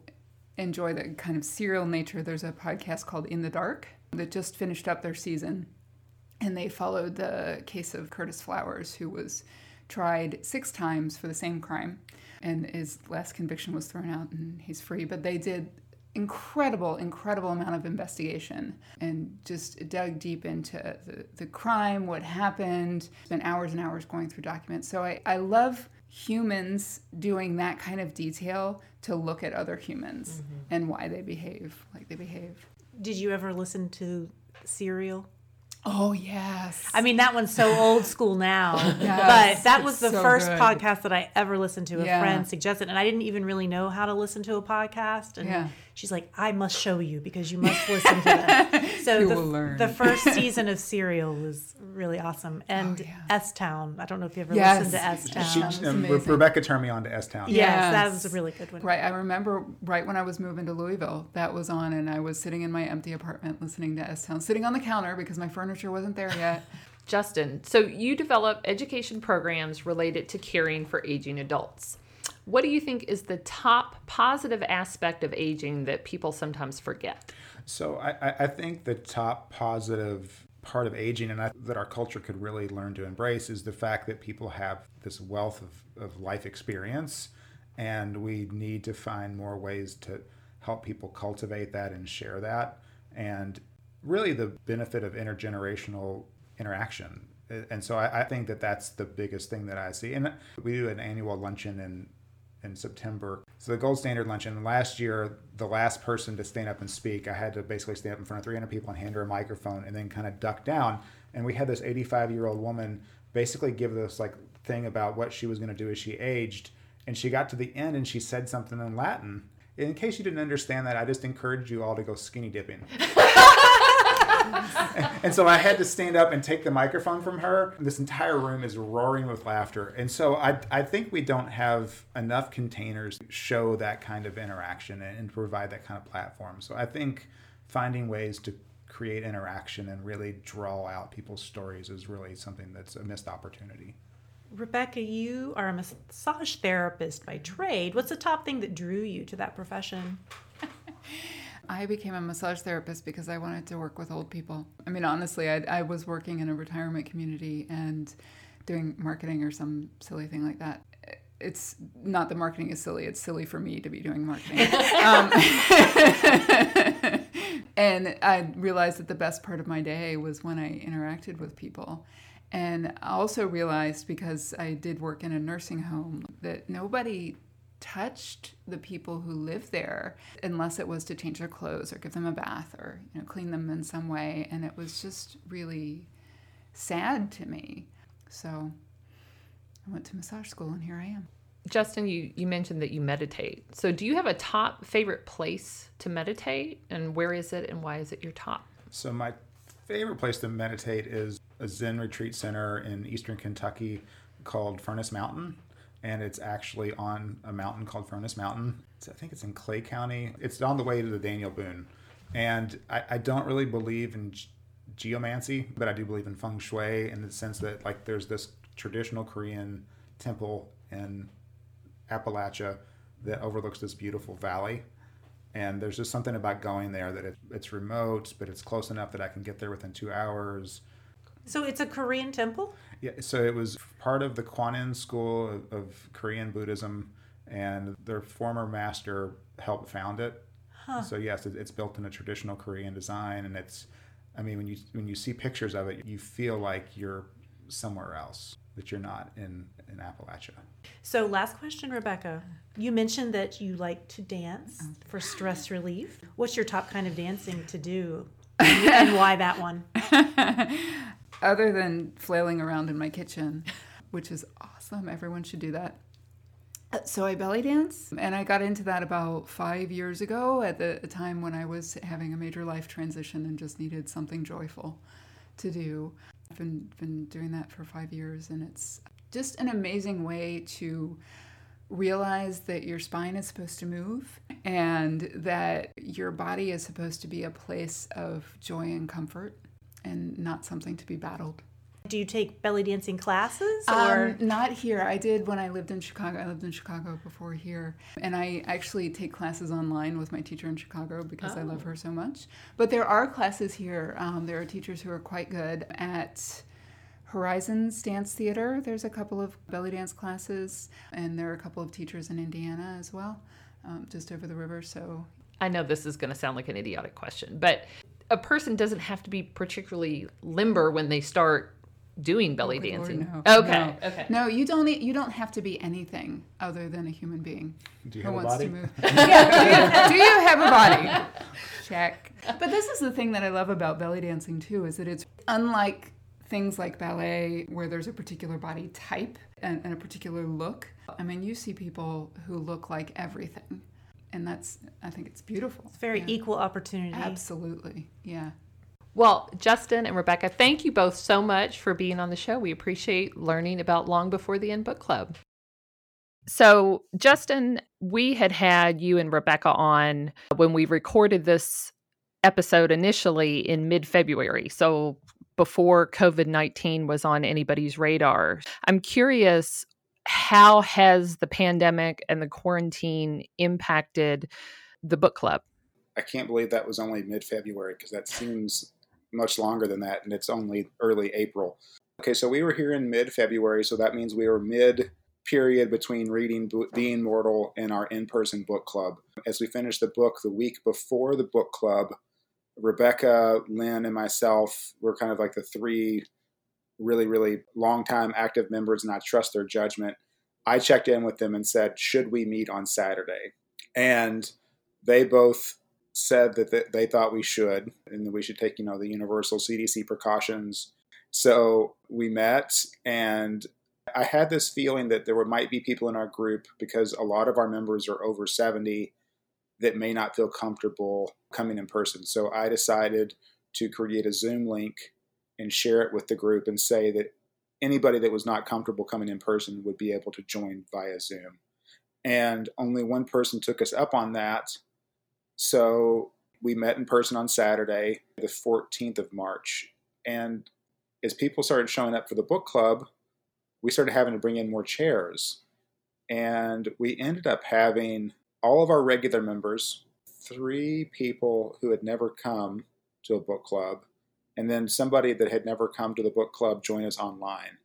enjoy the kind of serial nature. There's a podcast called In the Dark that just finished up their season, and they followed the case of Curtis Flowers, who was tried 6 times for the same crime, and his last conviction was thrown out and he's free. But they did incredible amount of investigation and just dug deep into the crime, what happened. Spent hours and hours going through documents. So I love humans doing that kind of detail to look at other humans and why they behave like they behave. Did you ever listen to Serial? Oh, yes. I mean, that one's so old school now. Yes, but that was the first good podcast that I ever listened to. A friend suggested, and I didn't even really know how to listen to a podcast. And she's like, I must show you because you must listen to them. So you will learn. The first season of Serial was really awesome. And S-Town. I don't know if you ever listened to S-Town. Rebecca turned me on to S-Town. Yes, that was a really good one. Right. I remember right when I was moving to Louisville, that was on, and I was sitting in my empty apartment listening to S-Town, sitting on the counter because my furniture wasn't there yet. Justin, so you develop education programs related to caring for aging adults. What do you think is the top positive aspect of aging that people sometimes forget? So I think the top positive part of aging, and that our culture could really learn to embrace, is the fact that people have this wealth of life experience, and we need to find more ways to help people cultivate that and share that. And really the benefit of intergenerational interaction. And so I think that that's the biggest thing that I see. And we do an annual luncheon in September. So the Gold Standard Luncheon, last year, the last person to stand up and speak, I had to basically stand up in front of 300 people and hand her a microphone and then kind of duck down. And we had this 85-year-old woman basically give this thing about what she was going to do as she aged. And she got to the end and she said something in Latin. In case you didn't understand that, I just encourage you all to go skinny dipping. And so I had to stand up and take the microphone from her. This entire room is roaring with laughter. And so I think we don't have enough containers to show that kind of interaction and provide that kind of platform. So I think finding ways to create interaction and really draw out people's stories is really something that's a missed opportunity. Rebecca, you are a massage therapist by trade. What's the top thing that drew you to that profession? I became a massage therapist because I wanted to work with old people. I mean, honestly, I was working in a retirement community and doing marketing or some silly thing like that. It's not that marketing is silly. It's silly for me to be doing marketing. And I realized that the best part of my day was when I interacted with people. And I also realized, because I did work in a nursing home, that nobody touched the people who live there unless it was to change their clothes or give them a bath or, you know, clean them in some way. And it was just really sad to me. So I went to massage school, and here I am. Justin, you mentioned that you meditate. So do you have a top favorite place to meditate, and where is it, and why is it your top? So my favorite place to meditate is a Zen retreat center in eastern Kentucky called Furnace Mountain, and it's actually on a mountain called Furnace Mountain. I think it's in Clay County. It's on the way to the Daniel Boone, and I don't really believe in geomancy, but I do believe in feng shui, in the sense that, like, there's this traditional Korean temple in Appalachia that overlooks this beautiful valley. And there's just something about going there that it's remote, but it's close enough that I can get there within 2 hours. So it's a Korean temple? Yeah, so it was part of the Kwannin school of Korean Buddhism, and their former master helped found it. Huh. So yes, it's built in a traditional Korean design, and it's, I mean, when you see pictures of it, you feel like you're somewhere else, that you're not in Appalachia. So last question, Rebecca. You mentioned that you like to dance for stress relief. What's your top kind of dancing to do, and why that one? Other than flailing around in my kitchen, which is awesome. Everyone should do that. So I belly dance, and I got into that about 5 years ago, at the time when I was having a major life transition and just needed something joyful to do. I've been doing that for 5 years, and it's just an amazing way to realize that your spine is supposed to move, and that your body is supposed to be a place of joy and comfort, and not something to be battled. Do you take belly dancing classes? Or? Not here. I did when I lived in Chicago. I lived in Chicago before here. And I actually take classes online with my teacher in Chicago because I love her so much. But there are classes here. There are teachers who are quite good at Horizons Dance Theater. There's a couple of belly dance classes. And there are a couple of teachers in Indiana as well, just over the river. So I know this is going to sound like an idiotic question, but a person doesn't have to be particularly limber when they start doing belly dancing. Lord, no. Okay. No. Okay. No, you don't have to be anything other than a human being. Do you have a body? Yeah, do you have a body? Check. But this is the thing that I love about belly dancing too, is that it's unlike things like ballet, where there's a particular body type and a particular look. I mean, you see people who look like everything, and that's, I think it's beautiful. It's very equal opportunity. Absolutely. Yeah. Well, Justin and Rebecca, thank you both so much for being on the show. We appreciate learning about Long Before the End Book Club. So, Justin, we had you and Rebecca on when we recorded this episode initially in mid-February, so before COVID-19 was on anybody's radar. I'm curious, how has the pandemic and the quarantine impacted the book club? I can't believe that was only mid-February, because that seems much longer than that, and it's only early April. Okay, so we were here in mid-February, so that means we were mid-period between reading Being Mortal and our in-person book club. As we finished the book the week before the book club, Rebecca, Lynn, and myself were kind of like the three really, really long-time active members, and I trust their judgment. I checked in with them and said, should we meet on Saturday? And they both said that they thought we should, and that we should take, the universal CDC precautions. So we met, and I had this feeling that there might be people in our group, because a lot of our members are over 70, that may not feel comfortable coming in person. So I decided to create a Zoom link and share it with the group and say that anybody that was not comfortable coming in person would be able to join via Zoom. And only one person took us up on that. So we met in person on Saturday, the 14th of March. And as people started showing up for the book club, we started having to bring in more chairs. And we ended up having all of our regular members, three people who had never come to a book club, and then somebody that had never come to the book club joined us online.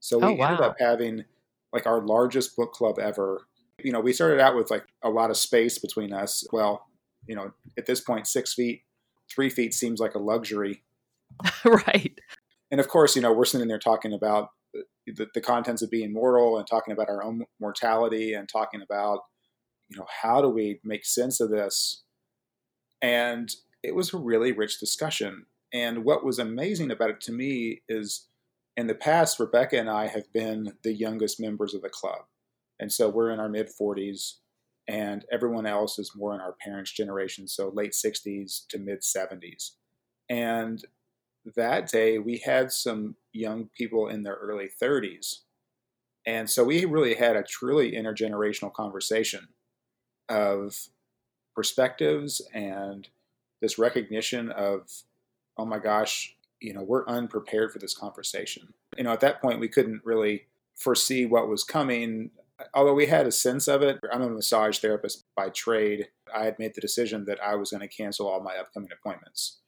So we ended up having like our largest book club ever. You know, we started out with like a lot of space between us. Well, you know, at this point, 3 feet seems like a luxury. Right. And of course, you know, we're sitting there talking about the contents of Being Mortal and talking about our own mortality and talking about, you know, how do we make sense of this? And it was a really rich discussion. And what was amazing about it to me is in the past, Rebecca and I have been the youngest members of the club. And so we're in our mid-40s and everyone else is more in our parents' generation. So late 60s to mid-70s. And that day we had some young people in their early 30s. And so we really had a truly intergenerational conversation of perspectives and this recognition of, oh my gosh, you know, we're unprepared for this conversation. You know, at that point, we couldn't really foresee what was coming, although we had a sense of it. I'm a massage therapist by trade. I had made the decision that I was going to cancel all my upcoming appointments.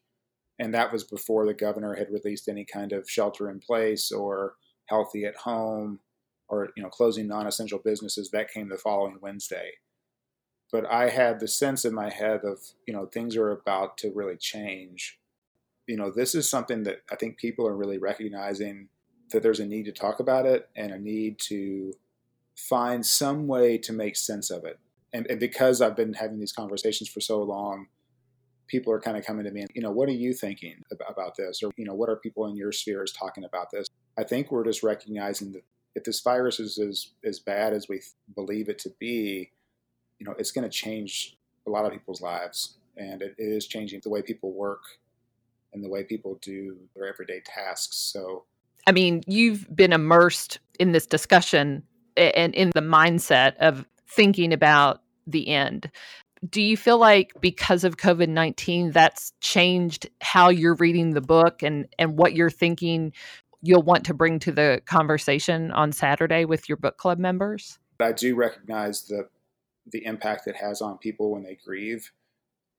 And that was before the governor had released any kind of shelter in place or healthy at home or, you know, closing non-essential businesses. That came the following Wednesday. But I had the sense in my head of, you know, things are about to really change. You know, this is something that I think people are really recognizing, that there's a need to talk about it and a need to find some way to make sense of it. And because I've been having these conversations for so long, people are kind of coming to me and, you know, what are you thinking about this? Or, you know, what are people in your spheres talking about this? I think we're just recognizing that if this virus is as bad as we believe it to be, you know, it's going to change a lot of people's lives. And it is changing the way people work and the way people do their everyday tasks. So, I mean, you've been immersed in this discussion and in the mindset of thinking about the end. Do you feel like because of COVID-19, that's changed how you're reading the book and what you're thinking you'll want to bring to the conversation on Saturday with your book club members? I do recognize the impact it has on people when they grieve.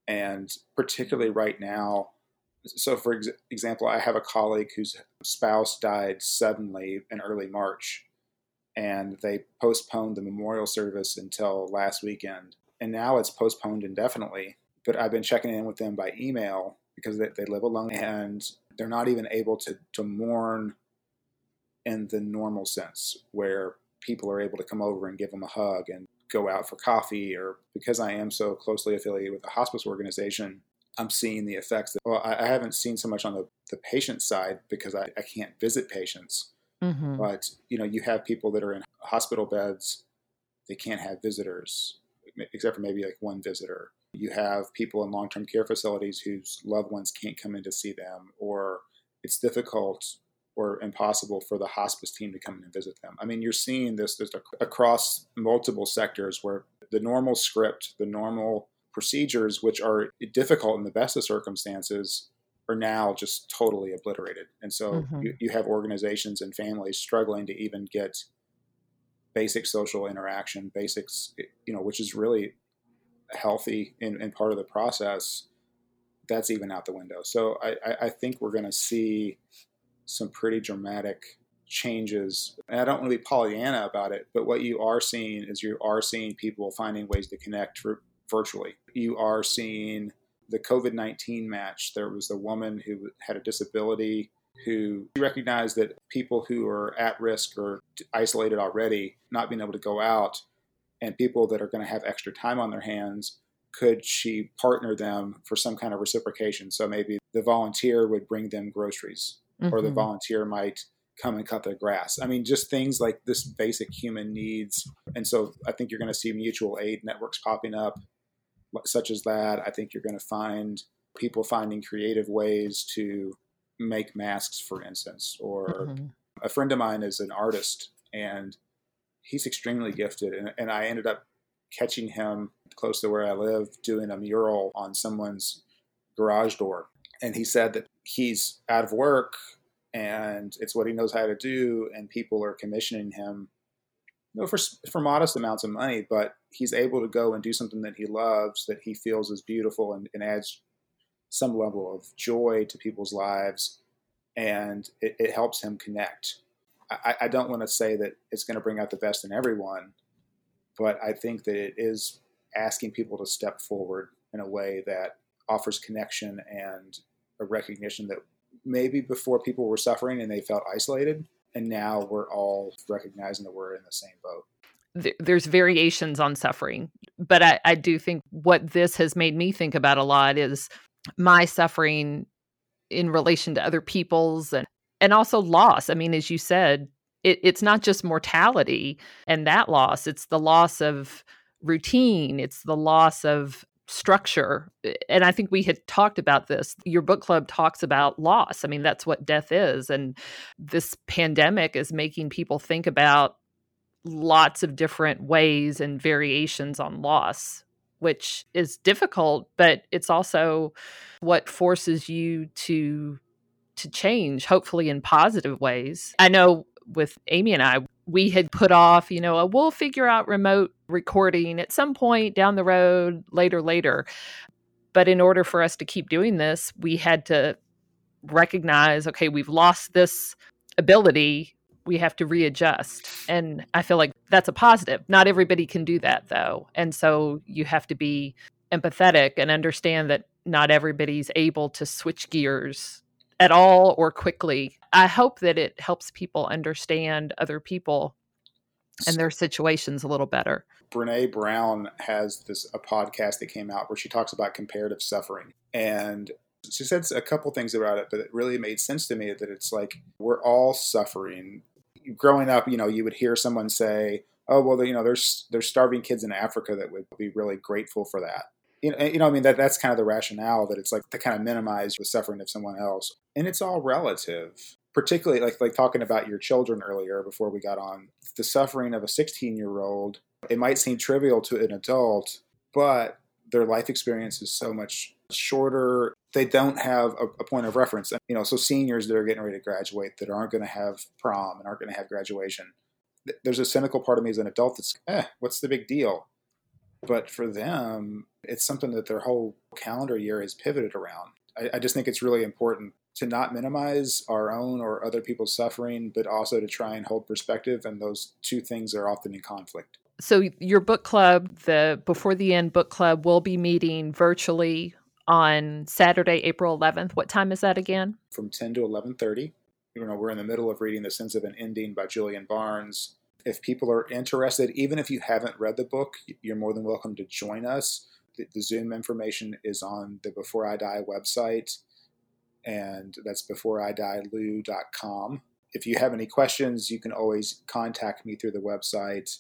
And particularly right now, so for example, I have a colleague whose spouse died suddenly in early March, and they postponed the memorial service until last weekend. And now it's postponed indefinitely. But I've been checking in with them by email because they live alone and they're not even able to mourn in the normal sense where people are able to come over and give them a hug and go out for coffee. Or because I am so closely affiliated with the hospice organization, I'm seeing the effects that, well, I haven't seen so much on the patient side because I can't visit patients. Mm-hmm. But, you know, you have people that are in hospital beds. They can't have visitors, except for maybe like one visitor. You have people in long-term care facilities whose loved ones can't come in to see them, or it's difficult or impossible for the hospice team to come in and visit them. I mean, you're seeing this just across multiple sectors where the normal script, the normal procedures, which are difficult in the best of circumstances, are now just totally obliterated. And so you have organizations and families struggling to even get basic social interaction, basics, you know, which is really healthy and part of the process. That's even out the window. So I think we're going to see some pretty dramatic changes. And I don't want to be Pollyanna about it, but what you are seeing is you are seeing people finding ways to connect virtually. You are seeing the COVID-19 match. There was a woman who had a disability who recognized that people who are at risk or isolated already, not being able to go out, and people that are going to have extra time on their hands, could she partner them for some kind of reciprocation? So maybe the volunteer would bring them groceries, or the volunteer might come and cut their grass. I mean, just things like this, basic human needs. And so I think you're going to see mutual aid networks popping up, such as that. I think you're going to find people finding creative ways to make masks, for instance. Or a friend of mine is an artist, and he's extremely gifted. And I ended up catching him close to where I live doing a mural on someone's garage door. And he said that he's out of work and it's what he knows how to do, and people are commissioning him you know, for modest amounts of money, but he's able to go and do something that he loves, that he feels is beautiful and adds some level of joy to people's lives, and it helps him connect. I don't want to say that it's going to bring out the best in everyone, but I think that it is asking people to step forward in a way that offers connection and a recognition that maybe before people were suffering and they felt isolated, and now we're all recognizing that we're in the same boat. There's variations on suffering, but I do think what this has made me think about a lot is my suffering in relation to other people's and also loss. I mean, as you said, it's not just mortality and that loss. It's the loss of routine. It's the loss of structure. And I think we had talked about this. Your book club talks about loss. I mean, that's what death is. And this pandemic is making people think about lots of different ways and variations on loss, which is difficult, but it's also what forces you to change, hopefully in positive ways. I know with Amy and I, we had put off, we'll figure out remote recording at some point down the road, later. But in order for us to keep doing this, we had to recognize, okay, we've lost this ability. We have to readjust. And I feel like that's a positive. Not everybody can do that, though. And so you have to be empathetic and understand that not everybody's able to switch gears at all or quickly. I hope that it helps people understand other people and their situations a little better. Brene Brown has a podcast that came out where she talks about comparative suffering. And she said a couple things about it, but it really made sense to me that it's like we're all suffering. Growing up, you would hear someone say, oh, well, there's starving kids in Africa that would be really grateful for that. That's kind of the rationale, that it's like to kind of minimize the suffering of someone else. And it's all relative, particularly like talking about your children earlier before we got on. The suffering of a 16-year-old, it might seem trivial to an adult, but their life experience is so much shorter. They don't have a point of reference. So seniors that are getting ready to graduate that aren't going to have prom and aren't going to have graduation. There's a cynical part of me as an adult that's, what's the big deal? But for them, it's something that their whole calendar year has pivoted around. I just think it's really important to not minimize our own or other people's suffering, but also to try and hold perspective. And those two things are often in conflict. So your book club, the Before the End Book Club, will be meeting virtually on Saturday, April 11th. What time is that again? From 10 to 11:30. We're in the middle of reading The Sense of an Ending by Julian Barnes. If people are interested, even if you haven't read the book, you're more than welcome to join us. The Zoom information is on the Before I Die website, and that's beforeidielou.com. If you have any questions, you can always contact me through the website.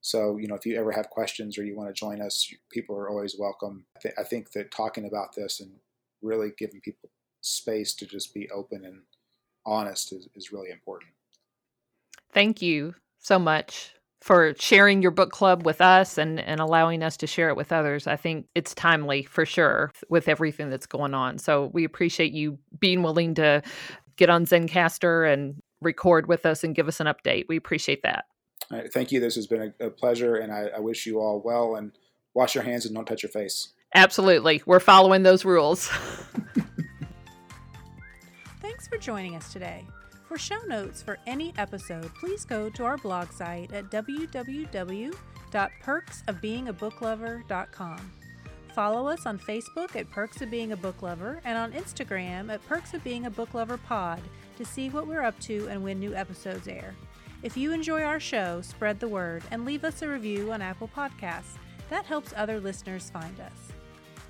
So, if you ever have questions or you want to join us, people are always welcome. I think that talking about this and really giving people space to just be open and honest is really important. Thank you so much for sharing your book club with us and allowing us to share it with others. I think it's timely for sure with everything that's going on. So we appreciate you being willing to get on Zencastr and record with us and give us an update. We appreciate that. All right, thank you. This has been a pleasure, and I wish you all well, and wash your hands and don't touch your face. Absolutely. We're following those rules. Thanks for joining us today. For show notes for any episode, please go to our blog site at www.perksofbeingabooklover.com. Follow us on Facebook at Perks of Being a Book Lover and on Instagram at Perks of Being a Book Lover Pod to see what we're up to and when new episodes air. If you enjoy our show, spread the word and leave us a review on Apple Podcasts. That helps other listeners find us.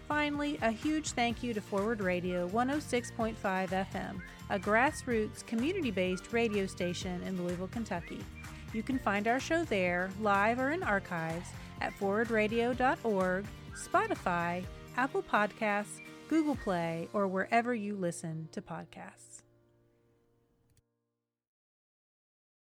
Finally, a huge thank you to Forward Radio 106.5 FM, a grassroots, community-based radio station in Louisville, Kentucky. You can find our show there, live or in archives, at forwardradio.org, Spotify, Apple Podcasts, Google Play, or wherever you listen to podcasts.